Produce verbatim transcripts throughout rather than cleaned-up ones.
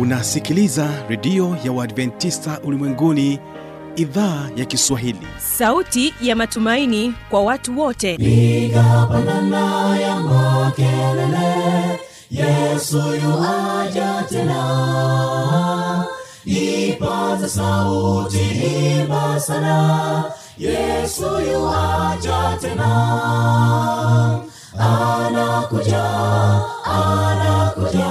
Unasikiliza redio ya Waadventista Ulimwenguni, idhaa ya Kiswahili. Sauti ya matumaini kwa watu wote. Piga bandana ya makelele, Yesu yuaja tena. Ipaza sauti, imba sana, Yesu yuaja tena. Anakuja, anakuja,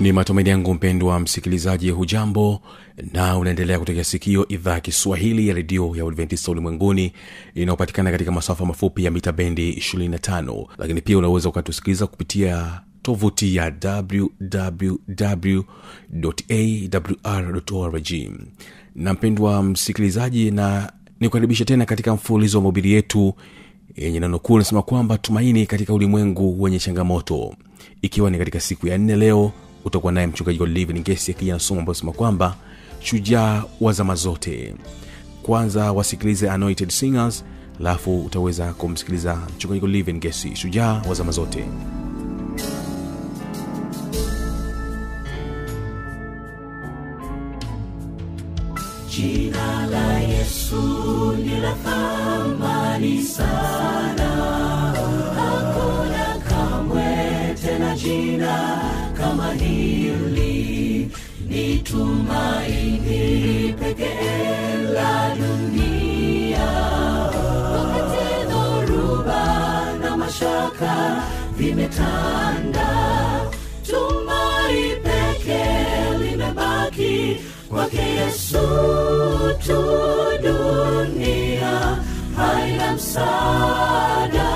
Ni matumaini yangu mpendwa msikilizaji, hujambo na unaendelea kutegea sikio idhaa ya Kiswahili ya redio ya Adventista Ulimwenguni inayopatikana katika masafa mafupi ya mita bendi ishirini na tano, lakini pia unaweza ukatusikiliza kupitia tovuti ya w w w dot a w r dot org. Na mpendwa msikilizaji, na nikukaribisha tena katika mfululizo wa mahubiri yetu yenye neno kuu linasema kwamba tumaini katika ulimwengu wenye changamoto. Ikiwa ni katika siku ya nne leo, utakuwa naye mchungaji Living Guest akija na somo ambalo linasema kwamba shujaa wa zama zote. Kwanza wasikilize Anointed Singers, alafu utaweza kumsikiliza mchungaji Living Guest, shujaa wa zama zote. Jina la Yesu ni la thamani sana, hakuna kamwe tena jina kama hili, ni tumaini pekee la dunia. Wakati dhoruba na mashaka vimetanda, tumai pekee limebaki. Kwake Yesu tu dunia haina msaada,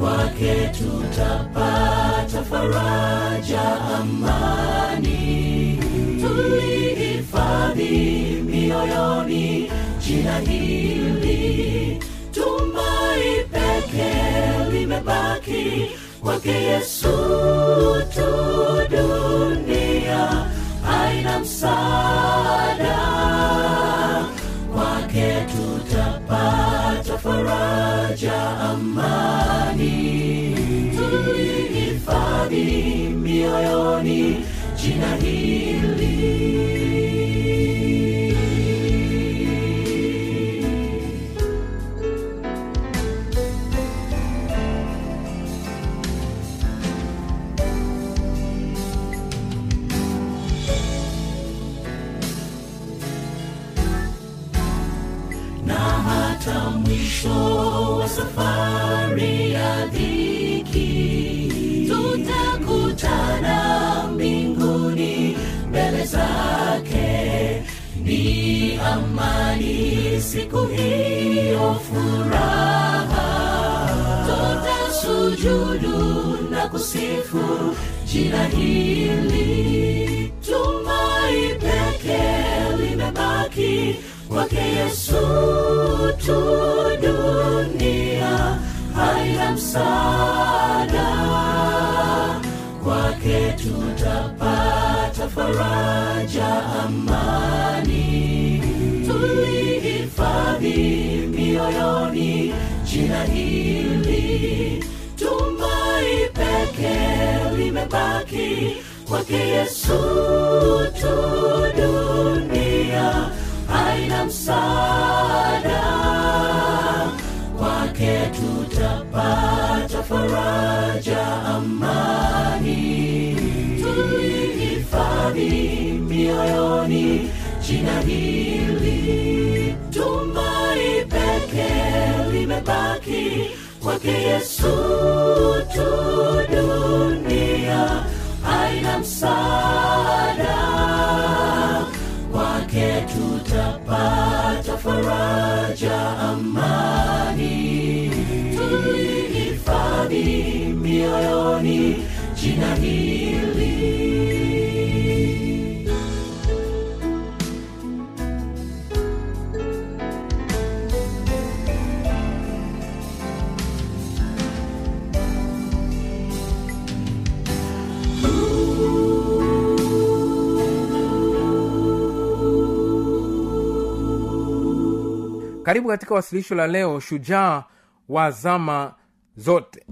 kwake tutapata faraja, amani tulihifadhi mioyoni. Jina hili tumai pekee limebaki, kwake Yesu tu dunia haina msaada, kwake tutapata faraja, amani tulihifadhi mioyoni. Jina hili wa safari ya dhiki, tutakutana mbinguni mbele zake. Ni amani siku hiyo, furaha, tutasujudu na kusifu. Jina hili tumai pekee limebaki, kwake Yesu tu dunia haina msaada, kwake tutapata faraja, amani tulihifadhi mioyoni. Jina hili tumai pekee limebaki, kwake Yesu tu dunia haina msaada, kwake tutapata faraja, amani tulihifadhi mioyoni. Jina hili tumai pekee limebaki, kwake Yesu tu dunia haina msaada, kwake tutapata faraja, amani tulihifadhi mioyoni. Jina hili Karibu katika wasilisho la leo, shujaa wa zama zote.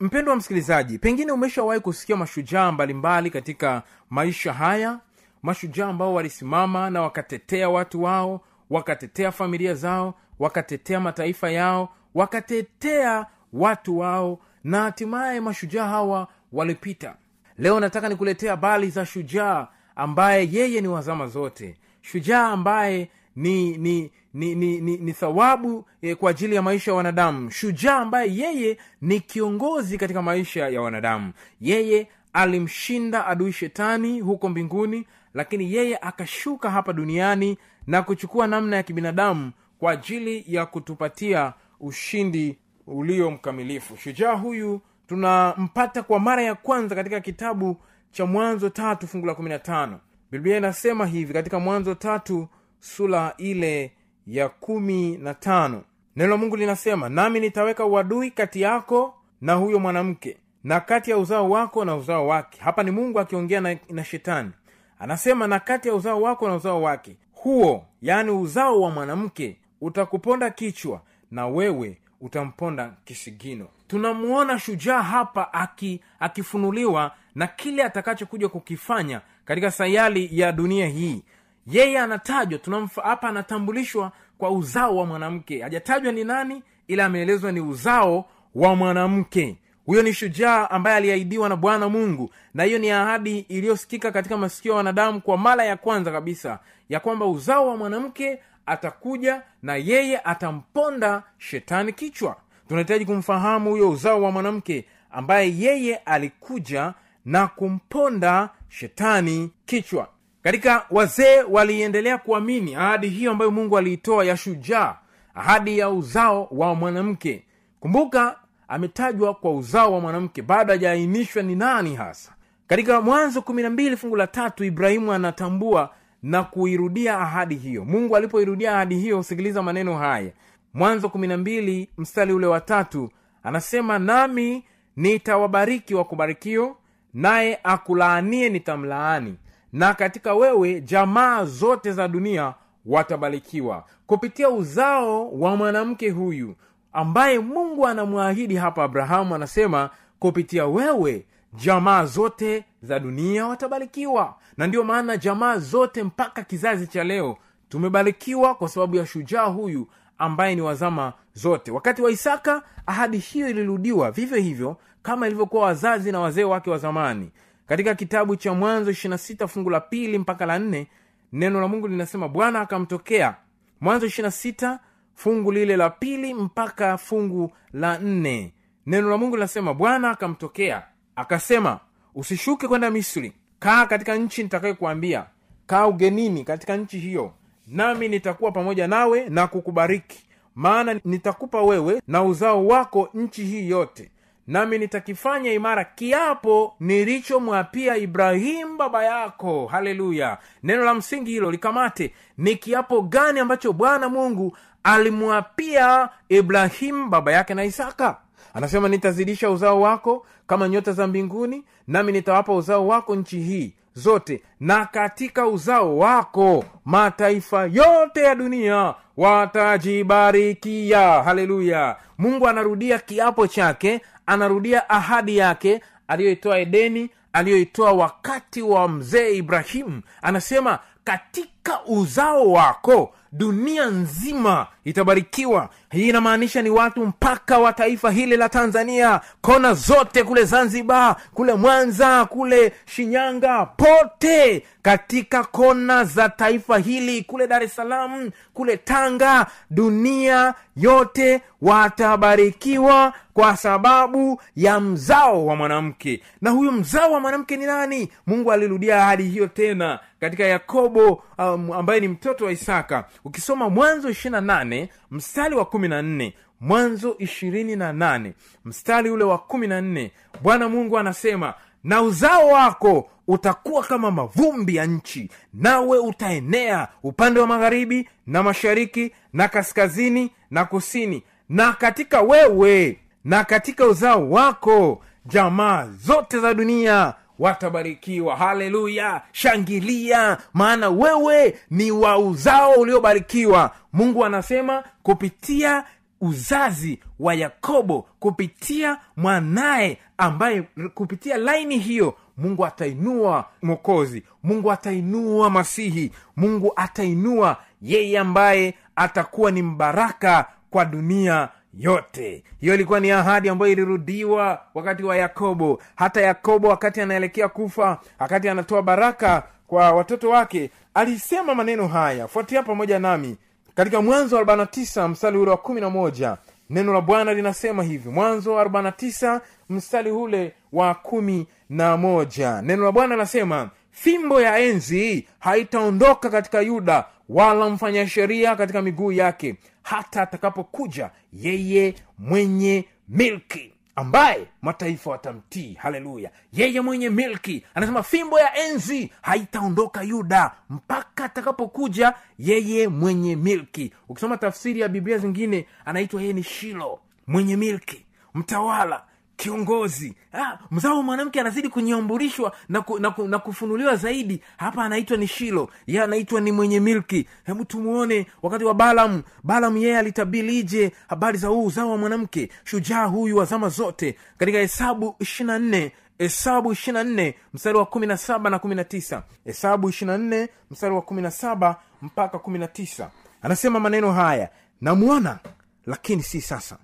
Mpendwa msikilizaji, pengine umeshawahi kusikia mashujaa mbalimbali katika maisha haya, mashujaa ambao walisimama na wakatetea watu wao, wakatetea familia zao, wakatetea mataifa yao, wakatetea watu wao, na hatimaye mashujaa hawa walipita. Leo nataka nikuletea habari za shujaa ambaye yeye ni wa zama zote. Shujaa ambaye ni ni ni ni, ni, ni thawabu eh, kwa ajili ya maisha ya wanadamu. Shujaa ambaye yeye ni kiongozi katika maisha ya wanadamu. Yeye alimshinda adui shetani huko mbinguni, lakini yeye akashuka hapa duniani na kuchukua namna ya kibinadamu kwa ajili ya kutupatia ushindi ulio mkamilifu. Shujaa huyu tunampata kwa mara ya kwanza katika kitabu cha Mwanzo tatu fungu la kumi na tano. Biblia inasema hivi katika Mwanzo tatu sura ile ya kumi na tano. Neno la Mungu linasema, "Nami nitaweka uadui kati yako na huyo mwanamke, na kati ya uzao wako na uzao wake." Hapa ni Mungu akiongea na, na shetani. Anasema, "Na kati ya uzao wako na uzao wake, huo, yani uzao wa mwanamke, utakuponda kichwa na wewe utamponda kisigino." Tunamuona shujaa hapa aki, akifunuliwa na kile atakachokuja kukifanya katika sayali ya dunia hii. Yeye anatajwa, tunamfa hapa, anatambulishwa kwa uzao wa mwanamke. Hajatajwa ni nani, ila ameelezwa ni uzao wa mwanamke. Huyo ni shujaa ambaye aliahidiwa na Bwana Mungu, na hiyo ni ahadi iliyosikika katika masikio ya wanadamu kwa mara ya kwanza kabisa, ya kwamba uzao wa mwanamke atakuja na yeye atamponda shetani kichwa. Tunahitaji kumfahamu huyo uzao wa mwanamke ambaye yeye alikuja na kumponda shetani kichwa. Katika wazee waliendelea kuamini ahadi hiyo ambayo Mungu aliitoa ya shujaa, ahadi ya uzao wa mwanamke. Kumbuka ametajwa kwa uzao wa mwanamke, bado hajaainishwa ni nani hasa. Katika Mwanzo kumi na mbili fungu la tatu, Ibrahimu anatambua na kuirudia ahadi hiyo. Mungu alipoirudia ahadi hiyo, usikiliza maneno haya. Mwanzo kumi na mbili mstari ule wa tatu, anasema, "Nami nitawabariki wakubarikio, naye akulaanie nitamlaani, na katika wewe jamaa zote za dunia watabarikiwa." Kupitia uzao wa mwanamke huyu ambaye Mungu anamwaahidi hapa Abrahamu, anasema kupitia wewe jamaa zote za dunia watabarikiwa. Na ndio maana jamaa zote mpaka kizazi cha leo tumebarikiwa kwa sababu ya shujaa huyu ambaye ni wazama zote. Wakati wa Isaka ahadi hiyo ilirudiwa vivyo hivyo kama ilivyokuwa wazazi na wazee wake wa zamani. Katika kitabu cha Mwanzo ishirini na sita fungu la pili mpaka la nne, neno la Mungu linasema, Bwana akamtokea. Mwanzo ishirini na sita fungu lile la pili mpaka fungu la nne, neno la Mungu linasema, Bwana akamtokea akasema, "Usishuke kwenda Misri, kaa katika nchi nitakayokuambia, kaa ugenini katika nchi hiyo, nami nitakuwa pamoja nawe na kukubariki, maana nitakupa wewe na uzao wako nchi hii yote, nami nitakifanya imara kiapo nilichomwapia Ibrahim baba yako." Haleluya. Neno la msingi hilo likamate, ni kiapo gani ambacho Bwana Mungu alimwapia Ibrahim baba yake na Isaka? Anasema, "Nitazidisha uzao wako kama nyota za mbinguni, nami nitawapa uzao wako nchi hii zote, na katika uzao wako mataifa yote ya dunia watajibarikia." Haleluya. Mungu anarudia kiapo chake, anarudia ahadi yake aliyoitoa Edeni, aliyoitoa wakati wa mzee Ibrahim. Anasema, "Katika uzao wako dunia nzima itabarikiwa." Hii inamaanisha ni watu mpaka wa taifa hili la Tanzania, kona zote kule Zanzibar, kule Mwanza, kule Shinyanga, pote katika kona za taifa hili, kule Dar es Salaam, kule Tanga, dunia yote watabarikiwa kwa sababu ya mzao wa mwanamke. Na huyu mzao wa mwanamke ni nani? Mungu alirudia ahadi hiyo tena katika Yakobo um, ambaye ni mtoto wa Isaka. Ukisoma Mwanzo ishirini na nane mstari wa kumi na nne, Mwanzo ishirini na nane mstari ule wa kumi na nne, Bwana Mungu anasema, "Na uzao wako utakuwa kama mavumbi ya nchi, nawe utaenea upande wa magharibi na mashariki na kaskazini na kusini, na katika wewe na katika uzao wako jamaa zote za dunia watabarikiwa. Haleluya, shangilia, maana wewe ni wa uzao uliobarikiwa. Mungu anasema kupitia uzazi wa Yakobo, kupitia mwanae ambaye, kupitia laini hiyo, Mungu atainua Mwokozi, Mungu atainua Masihi, Mungu atainua yeye ambaye atakuwa ni mbaraka kwa dunia yote. Hiyo ilikuwa ni ahadi ambayo ilirudiwa wakati wa Yakobo. Hata Yakobo wakati anaelekea kufa, wakati anatoa baraka kwa watoto wake, alisema maneno haya. Fuatia pamoja nami katika Mwanzo arobaini na tisa mstari ule wa kumi na moja. Neno la Bwana linasema hivi. Mwanzo arobaini na tisa mstari ule wa kumi na moja. Neno la Bwana linasema, fimbo ya enzi haitaondoka katika Yuda, wala mfanya sheria katika miguu yake, hata atakapokuja yeye mwenye milki, ambaye mataifa watamtii. Haleluya, yeye mwenye milki. Anasema fimbo ya enzi haitaondoka Yuda mpaka atakapokuja yeye mwenye milki. Ukisoma tafsiri ya Biblia zingine, anaitwa yeye ni Shiloh, mwenye milki, mtawala, kiongozi. Ah, mzao mwanamke anazidi kunyamburishwa na, ku, na, ku, na kufunuliwa zaidi. Hapa anaitwa ni Shiloh, yeye anaitwa ni mwenye milki. Hebu tumuone wakati wa Balaam. Balaam yeye alitabilije habari za huu uzao wa mwanamke, shujaa huyu wa zama zote. Katika Hesabu ishirini na nne, Hesabu ishirini na nne mstari wa kumi na saba na kumi na tisa. Hesabu ishirini na nne mstari wa kumi na saba mpaka kumi na tisa. Anasema maneno haya, namuona lakini si sasa,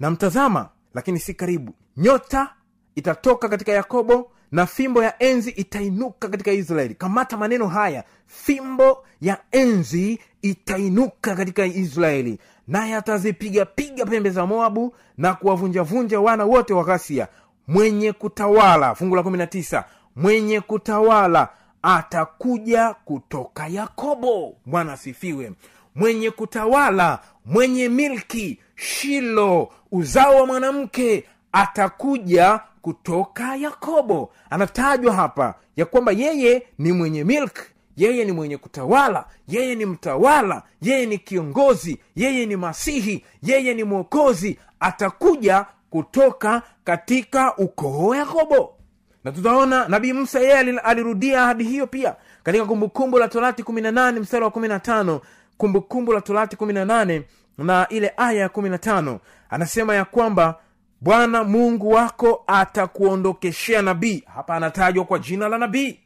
namtazama lakini si karibu. Nyota itatoka katika Yakobo, na fimbo ya enzi itainuka katika Israeli. Kamata maneno haya, fimbo ya enzi itainuka katika Israeli, naye atazipiga piga pembe za Moabu na kuwavunja vunja wana wote wa Ghasia. Mwenye kutawala, fungu la kumi na tisa, mwenye kutawala atakuja kutoka Yakobo. Bwana sifiwe. Mwenye kutawala, mwenye milki, Shilo, uzao wa mwanamke, atakuja kutoka Yakobo. Anatajwa hapa ya kwamba yeye ni mwenye milk, yeye ni mwenye kutawala, yeye ni mtawala, yeye ni kiongozi, yeye ni Masihi, yeye ni Mwokozi. Atakuja kutoka katika ukoo wa Yakobo. Na tutaona Nabii Musa yeye alirudia ahadi hiyo pia katika Kumbukumbu la Torati kumi na nane mstari wa kumi na tano. Kumbukumbu la Torati kumi na nane na ile aya ya kumi na tano. Anasema ya kwamba Bwana Mungu wako atakuondokeshea nabii. Hapa anatajwa kwa jina la nabii.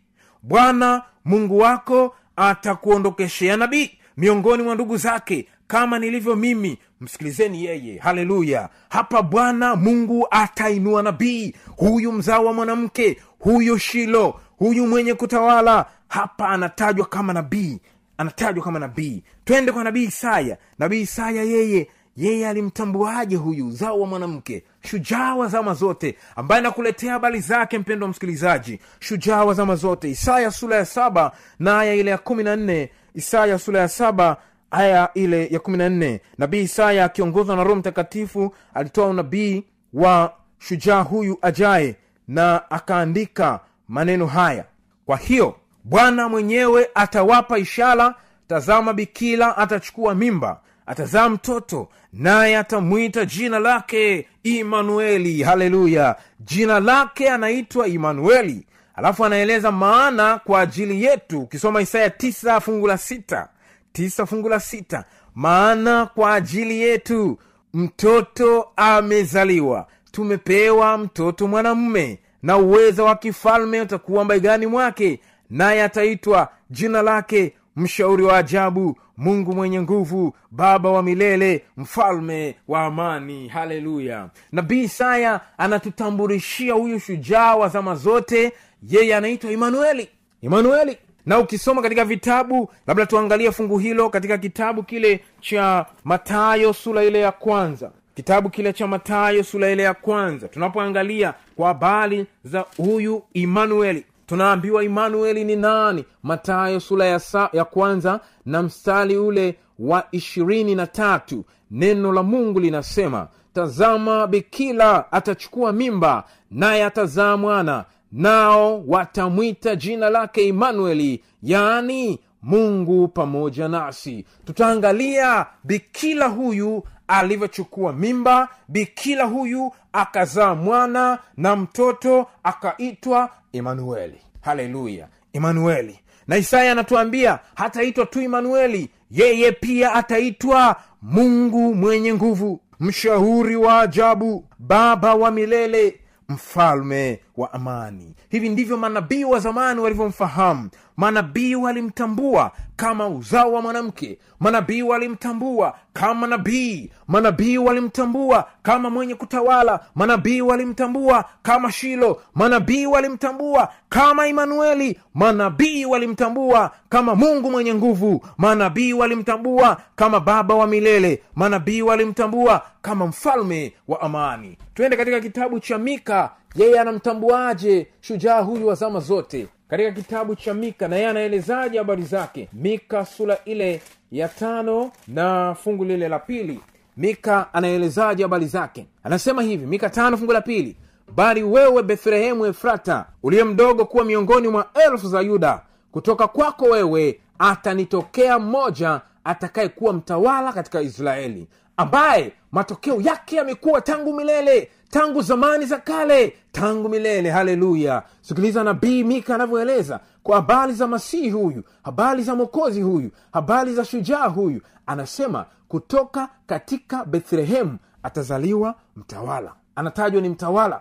Bwana Mungu wako atakuondokeshea nabii miongoni mwa ndugu zake, kama nilivyo mimi, msikilizeni yeye. Haleluya. Hapa Bwana Mungu atainua nabii, huyu mzao wa mwanamke, huyu Shilo, huyu mwenye kutawala. Hapa anatajwa kama nabii. Anatajwa kama nabii. Twende kwa nabii Isaya. Nabii Isaya yeye, yeye alimtambuaje huyu uzao wa mwanamke, shujaa wa zama zote, ambaye nakuletea habari zake mpendwa msikilizaji, shujaa wa zama zote. Isaya sura ya saba na aya ile ya kumi na nne. Isaya sura ya saba aya ile ya kumi na nne. Nabii Isaya akiongozwa na Roho Mtakatifu alitoa unabii wa shujaa huyu ajaye, na akaandika maneno haya. Kwa hiyo Bwana mwenyewe atawapa ishara, tazama bikira atachukua mimba, atazaa mtoto, naye atamuita jina lake Immanueli. Haleluya. Jina lake anaitwa Immanueli. Alafu anaeleza maana kwa ajili yetu. Ukisoma Isaya tisa fungu la sita, tisa fungu la sita, maana kwa ajili yetu mtoto amezaliwa, tumepewa mtoto mwanamume, na uweza wa kifalme utakuwa mbegani mwake, naye ataitwa jina lake Mshauri wa Ajabu, Mungu Mwenye Nguvu, Baba wa Milele, Mfalme wa Amani. Haleluya. Nabii Isaya anatutambulishia huyu shujaa wa zama zote, yeye anaitwa Immanueli. Immanueli. Na ukisoma katika vitabu, labda tuangalie fungu hilo katika kitabu kile cha Mathayo sura ile ya kwanza. Kitabu kile cha Mathayo sura ile ya kwanza. Tunapoangalia kwa habari za huyu Immanueli, tunaambiwa Immanueli ni nani? Mathayo sura ya, sa, ya kwanza na mstari ule wa ishirini na tatu. Neno la Mungu linasema, tazama bikira atachukua mimba, naye atazaa mwana, nao watamwita jina lake Immanueli, yaani Mungu pamoja nasi. Tutaangalia bikira huyu alivyochukua mimba, bikira huyu akazaa mwana, na mtoto akaitwa Immanuel. Haleluya, Immanuel. Na Isaya anatuambia hataitwa tu Immanuel, yeye pia ataitwa Mungu mwenye nguvu, mshauri wa ajabu, baba wa milele, mfalme wa amani. Hivi ndivyo manabii wa zamani walivyomfahamu. Manabii walimtambua kama uzao wa mwanamke, manabii walimtambua kama nabii, manabii walimtambua kama mwenye kutawala, manabii walimtambua kama Shiloh, manabii walimtambua kama Immanuel, manabii walimtambua kama Mungu mwenye nguvu, manabii walimtambua kama baba wa milele, manabii walimtambua kama mfalme wa amani. Twende katika kitabu cha Mika, yeye anamtambuaje shujaa huyu wa zama zote? Katika kitabu cha Mika na yeye anaelezaje habari zake? Mika sura ile ya tano na fungu lile la pili. Mika anaelezaje habari zake? Anasema hivi, Mika tano fungu la pili. Bali wewe Bethlehemu Efrata, uliye mdogo kuwa miongoni mwa elfu za Yuda, kutoka kwako wewe atanitokea mmoja atakayekuwa mtawala katika Israeli, ambaye matokeo yake yamekuwa tangu milele, tangu zamani za kale, tangu milele. Haleluya. Sikiliza nabii Mika anavyoeleza kwa habari za Masihi huyu, habari za Mwokozi huyu, habari za shujaa huyu. Anasema kutoka katika Bethlehemu atazaliwa mtawala. Anatajwa ni mtawala,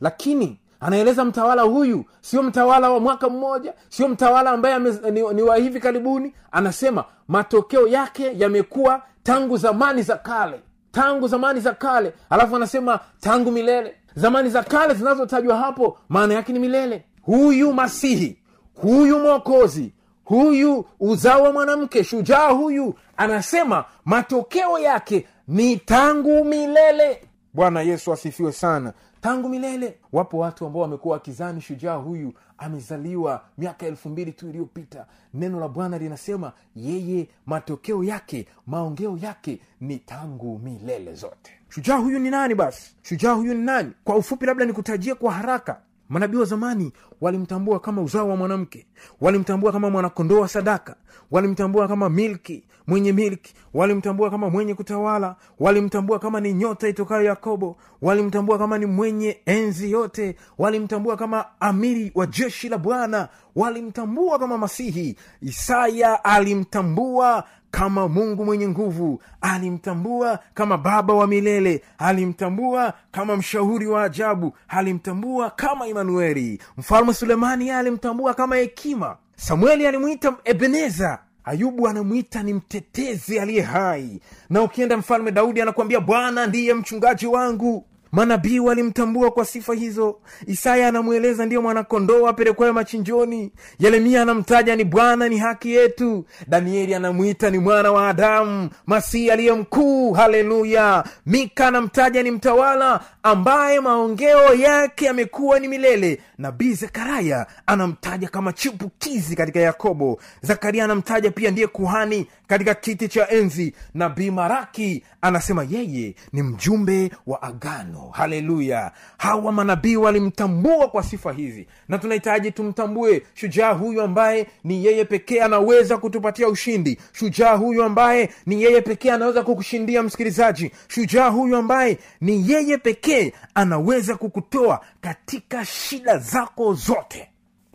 lakini anaeleza mtawala huyu sio mtawala wa mwaka mmoja, sio mtawala ambaye ni, ni wa hivi karibuni. Anasema matokeo yake yamekuwa tangu zamani za kale, tangu zamani za kale. Alafu anasema tangu milele. Zamani za kale zinazotajwa hapo maana yake ni milele. Huyu Masihi, huyu Mwokozi, huyu uzao wa mwanamke, shujaa huyu, anasema matokeo yake ni tangu milele. Bwana Yesu asifiwe sana. Tangu milele. Wapo watu ambao wamekuwa wakizani shujaa huyu amezaliwa miaka elfu mbili tu iliyopita. Neno la Bwana linasema yeye matokeo yake, maongeo yake ni tangu milele zote. Shujaa huyu ni nani basi? Shujaa huyu ni nani? Kwa ufupi labda nikutajie kwa haraka. Manabii wa zamani walimtambua kama uzao wa mwanamke, walimtambua kama mwanakondoo wa sadaka, walimtambua kama milki, mwenye milki, walimtambua kama mwenye kutawala, walimtambua kama ni nyota itokayo Yakobo, walimtambua kama ni mwenye enzi yote, walimtambua kama amiri wa jeshi la Bwana, walimtambua kama Masihi. Isaya alimtambua kama Mungu mwenye nguvu, alimtambua kama baba wa milele, alimtambua kama mshauri wa ajabu, alimtambua kama Immanuel. Mfalme Sulemani alimtambua kama hekima. Samueli alimuita Ebenezer. Ayubu anamuita ni mtetezi aliye hai. Na ukienda mfalme Daudi anakuambia Bwana ndiye mchungaji wangu. Manabii walimtambua kwa sifa hizo. Isaya anamueleza ndiye mwanakondoo apelekwayo machinjoni. Yeremia anamtaja ni Bwana ni haki yetu. Danieli anamuita ni mwana wa Adamu, Masihi aliye mkuu. Haleluya. Mika anamtaja ni mtawala ambaye maongeo yake yamekuwa ni milele. Nabii Zekaria anamtaja kama chipukizi katika Yakobo. Zakaria anamtaja pia ndiye kuhani katika kiti cha enzi. Nabii Maraki anasema yeye ni mjumbe wa agano. Haleluya. Hawa manabii walimtambua kwa sifa hizi, na tunahitaji tumtambue shujaa huyu ambaye ni yeye pekee anaweza kutupatia ushindi, shujaa huyu ambaye ni yeye pekee anaweza kukushindia msikilizaji, shujaa huyu ambaye ni yeye pekee anaweza kukutoa katika shida zako zote.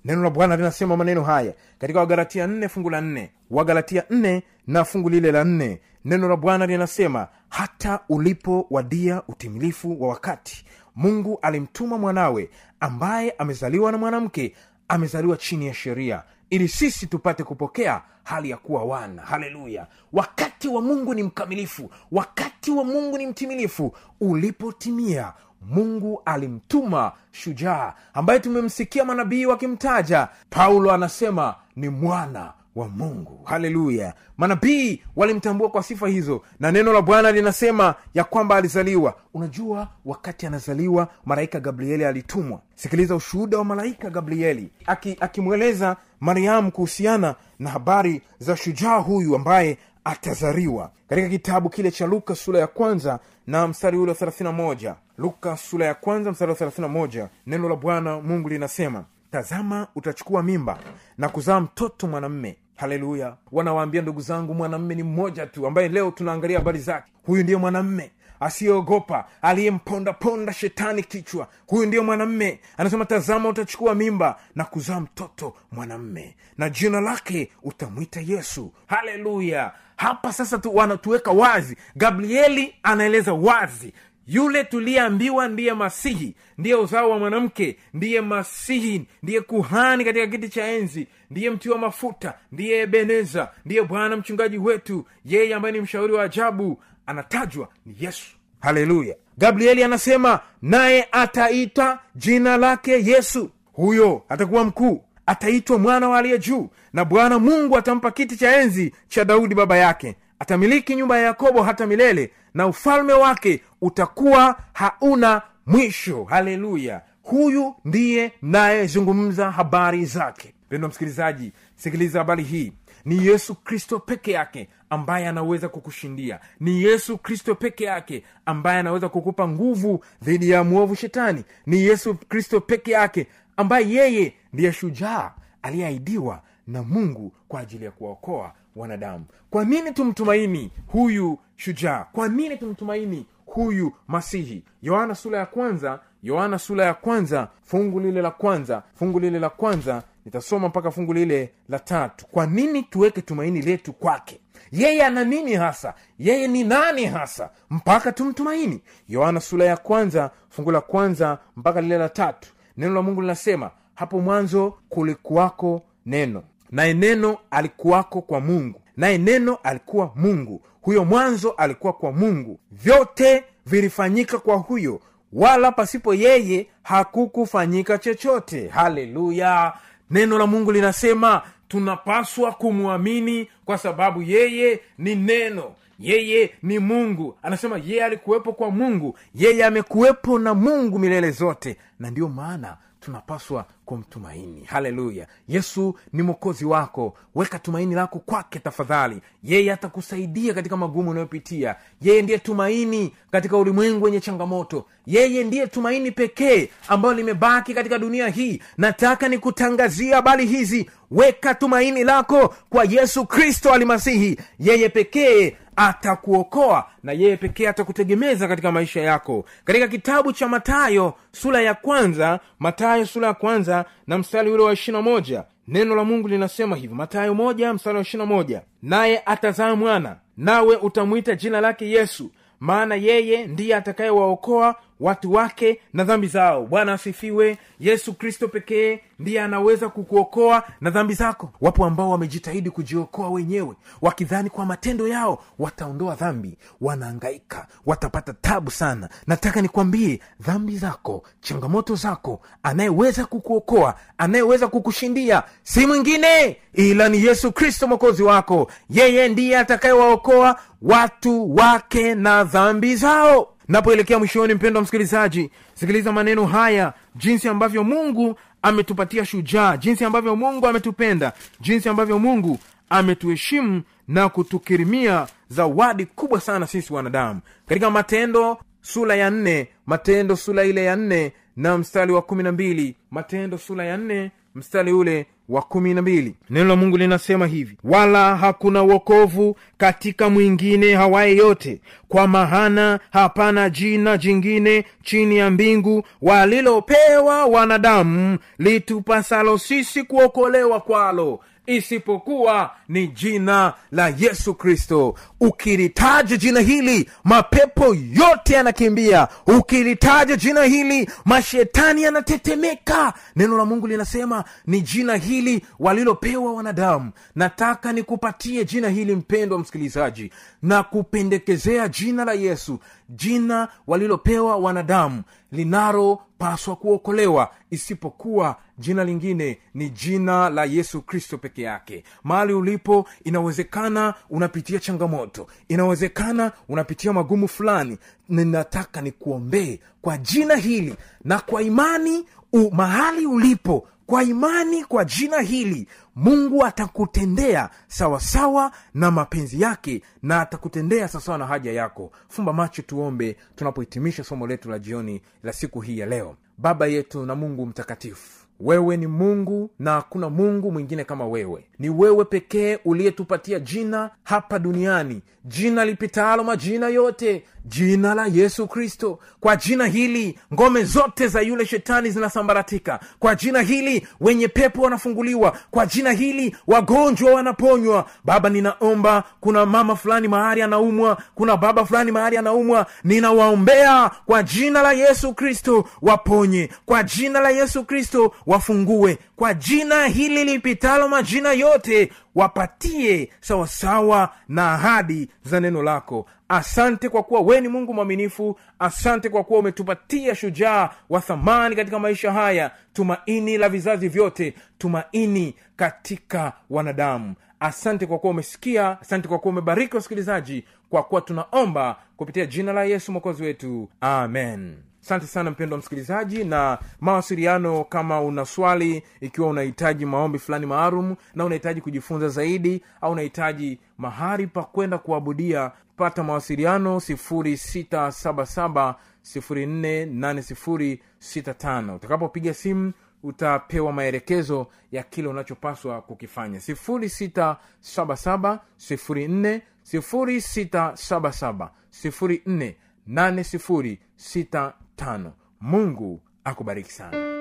Neno la Bwana linasema maneno haya katika Wagalatia nne fungu la nne, Wagalatia nne na fungu lile la nne. Neno la Bwana linasema hata ulipowadia utimilifu wa wakati, Mungu alimtuma mwanawe ambaye amezaliwa na mwanamke, amezaliwa chini ya sheria, ili sisi tupate kupokea hali ya kuwa wana. Haleluya. Wakati wa Mungu ni mkamilifu, wakati wa Mungu ni mtimilifu. Ulipotimia, Mungu alimtuma shujaa ambaye tumemsikia manabii wakimtaja. Paulo anasema ni mwana wa Mungu. Haleluya. Manabii walimtambua kwa sifa hizo, na neno la Bwana linasema ya kwamba alizaliwa. Unajua wakati anazaliwa malaika Gabrieli alitumwa. Sikiliza ushuhuda wa malaika Gabrieli aki akimweleza Mariamu kuhusiana na habari za shujaa huyu ambaye atazaliwa. Katika kitabu kile cha Luka sura ya kwanza na mstari ule thelathini na moja. Luka sura ya kwanza mstari ule thelathini na moja. Neno la Bwana Mungu linasema, tazama utachukua mimba na kuzaa mtoto mwanamume. Haleluya. Wanawaambia ndugu zangu, mwanamume ni mmoja tu ambaye leo tunaangalia habari zake. Huyu ndiye mwanamume asiyeogopa, aliyemponda ponda shetani kichwa. Huyu ndiye mwanamume. Anasema, tazama utachukua mimba na kuzaa mtoto mwanamume, na jina lake utamwita Yesu. Haleluya. Hapa sasa tu wanatuweka wazi. Gabrieli anaeleza wazi, yule tuliambiwa ndiye Masihi, ndiye uzao wa mwanamke, ndiye Masihi, ndiye kuhani katika kiti cha enzi, ndiye mtiwa mafuta, ndiye Ebenezer, ndiye Bwana mchungaji wetu, yeye ambaye ni mshauri wa ajabu, anatajwa ni Yesu. Haleluya. Gabrieli anasema, naye ataita jina lake Yesu. Huyo atakuwa mkuu, ataitwa mwana wa aliye juu, na Bwana Mungu atampa kiti cha enzi cha Daudi baba yake. Atamiliki nyumba ya Yakobo hata milele, na ufalme wake utakuwa hauna mwisho. Haleluya. Huyu ndiye naye zungumza habari zake. Mpendwa msikilizaji, sikiliza habari hii. Ni Yesu Kristo peke yake ambaye anaweza kukushindia. Ni Yesu Kristo peke yake ambaye anaweza kukupa nguvu dhidi ya mwovu shetani. Ni Yesu Kristo peke yake ambaye yeye ndiye shujaa aliyeahidiwa na Mungu kwa ajili ya kuwaokoa wanadamu. Kwa nini tumtumaini huyu shujaa? Kwa nini tumtumaini huyu Masihi? Yohana sura ya kwanza, Yohana sura ya kwanza, fungu lile la kwanza, fungu lile la kwanza, nitasoma mpaka fungu lile la tatu. Kwa nini tuweke tumaini letu kwake? Yeye ana nini hasa? Yeye ni nani hasa mpaka tumtumaini? Yohana sura ya kwanza, fungu la kwanza mpaka lile la tatu. Neno la Mungu linasema, hapo mwanzo kulikuwako neno, na neno alikuwako kwa Mungu, na neno alikuwa Mungu. Huyo mwanzo alikuwa kwa Mungu. Vyote vilifanyika kwa huyo, wala pasipo yeye hakukufanyika chochote. Haleluya. Neno la Mungu linasema tunapaswa kumwamini kwa sababu yeye ni neno. Yeye ni Mungu. Anasema yeye alikuwepo kwa Mungu, yeye amekuwepo na Mungu milele zote, na ndio maana tunapaswa kumtumaini. Haleluya. Yesu ni mwokozi wako. Weka tumaini lako kwake tafadhali. Yeye atakusaidia katika magumu unayopitia. Yeye ndiye tumaini katika ulimwengu wenye changamoto. Yeye ndiye tumaini pekee ambalo limebaki katika dunia hii. Nataka nikutangazia habari hizi. Weka tumaini lako kwa Yesu Kristo alimasihi. Yeye pekee atakuokoa, na yeye pekee atakutegemeza katika maisha yako. Katika kitabu cha Mathayo sura ya kwanza, Mathayo sura ya kwanza na mstari ule wa ishirini na moja, neno la Mungu linasema hivi. Mathayo moja mstari wa ishirini na moja, naye atazaa mwana, nawe utamuita jina lake Yesu, maana yeye ndiye atakayewaokoa watu wake na dhambi zao. Bwana asifiwe. Yesu Kristo pekee ndiye anaweza kukuokoa na dhambi zako. Wapo ambao wamejitahidi kujiokoa wenyewe, wakidhani kwa matendo yao wataondoa dhambi. Wanahangaika, watapata tabu sana. Nataka nikwambie, dhambi zako, changamoto zako, anayeweza kukuokoa, anayeweza kukushindia si mwingine ila ni Yesu Kristo mwokozi wako. Yeye ndiye atakayewaokoa watu wake na dhambi zao. Napoelekea mwishoni, mpendwa msikilizaji, sikiliza maneno haya, jinsi ambavyo Mungu ametupatia shujaa, jinsi ambavyo Mungu ametupenda, jinsi ambavyo Mungu ametuheshimu na kutukirimia zawadi kubwa sana sisi wanadamu. Katika Matendo sura ya nne, Matendo sura ile ya nne na mstari wa kumi na mbili, Matendo sura ya nne mstari ule wa kumi na mbili, neno la Mungu linasema hivi, wala hakuna wokovu katika mwingine hawaye yote, kwa maana hapana jina jingine chini ya mbingu walilopewa wanadamu litupasalo sisi kuokolewa kwalo, isipokuwa ni jina la Yesu Kristo. Ukilitaja jina hili, mapepo yote yanakimbia. Ukilitaja jina hili, mashetani yanatetemeka. Neno la Mungu linasema ni jina hili walilopewa wanadamu. Nataka nikupatie jina hili, mpendwa msikilizaji, na kupendekezea jina la Yesu, jina walilopewa wanadamu linaro paswa kuokolewa, isipokuwa jina lingine ni jina la Yesu Kristo peke yake. Mahali ulipo, inawezekana unapitia changamoto, inawezekana unapitia magumu fulani, ninataka nikuombee kwa jina hili, na kwa imani u, mahali ulipo, kwa imani kwa jina hili, Mungu atakutendea sawa sawa na mapenzi yake, na atakutendea sawa sawa na haja yako. Fumba macho tuombe, tunapohitimisha somo letu la jioni la siku hii ya leo. Baba yetu na Mungu mtakatifu, Wewe ni Mungu na hakuna Mungu mwingine kama wewe. Ni wewe pekee uliyetupatia jina hapa duniani, jina lipitalo majina yote, jina la Yesu Kristo. Kwa jina hili ngome zote za yule shetani zinasambaratika. Kwa jina hili wenye pepo wanafunguliwa. Kwa jina hili wagonjwa wanaponywa. Baba, ninaomba kuna mama fulani mahali anaumwa, kuna baba fulani mahali anaumwa, ninawaombea kwa jina la Yesu Kristo waponye. Kwa jina la Yesu Kristo wafungue. Kwa jina hili lipitalo majina yote wapatie sawa sawa na ahadi za neno lako. Asante kwa kuwa wewe ni Mungu mwaminifu. Asante kwa kuwa umetupatia shujaa wa thamani katika maisha haya, tumaini la vizazi vyote, tumaini katika wanadamu. Asante kwa kuwa umesikia. Asante kwa kuwa umebariki wasikilizaji, kwa kuwa tunaomba kupitia jina la Yesu mwokozi wetu. Amen. Asante sana mpendwa msikilizaji, na mawasiliano kama una swali, ikiwa unahitaji maombi fulani maalum na unahitaji kujifunza zaidi au unahitaji mahali pa kwenda kuabudia, pata mawasiliano zero sita saba saba, zero nne nane zero sita tano. Utakapopiga simu utapewa maelekezo ya kile unachopaswa kukifanya. zero sita saba saba, zero nne, zero sita saba saba, zero nne, nane zero sita tano. Mungu akubariki sana.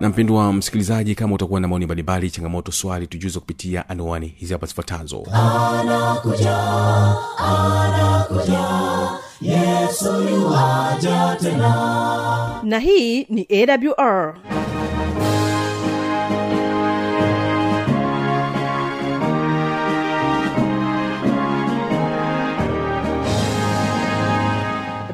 Na mpendwa msikilizaji, kama utakuwa na maoni mbalimbali, changamoto, swali, tujuze kupitia anwani hizi hapa zifuatazo. Anakuja, anakuja, Yesu yuaja tena. Na hii ni A W R.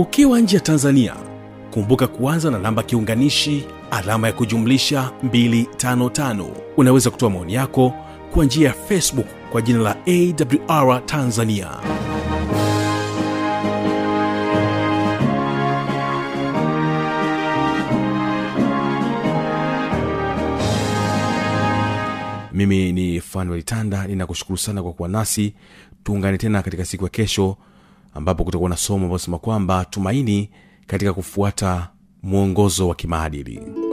Ukiwa nje ya Tanzania, kumbuka kuanza na namba kiunganishi alama ya kujumlisha mbili tano tano. Unaweza kutoa maoni yako kwa njia ya Facebook kwa jina la A W R Tanzania. Mimi ni Fan Welitanda, ninakushukuru sana kwa kuwa nasi. Tuungane tena katika siku ya kesho, ambapo kutakuwa na somo ambalo linasema kwamba tumaini katika kufuata mwongozo wa kimaadili.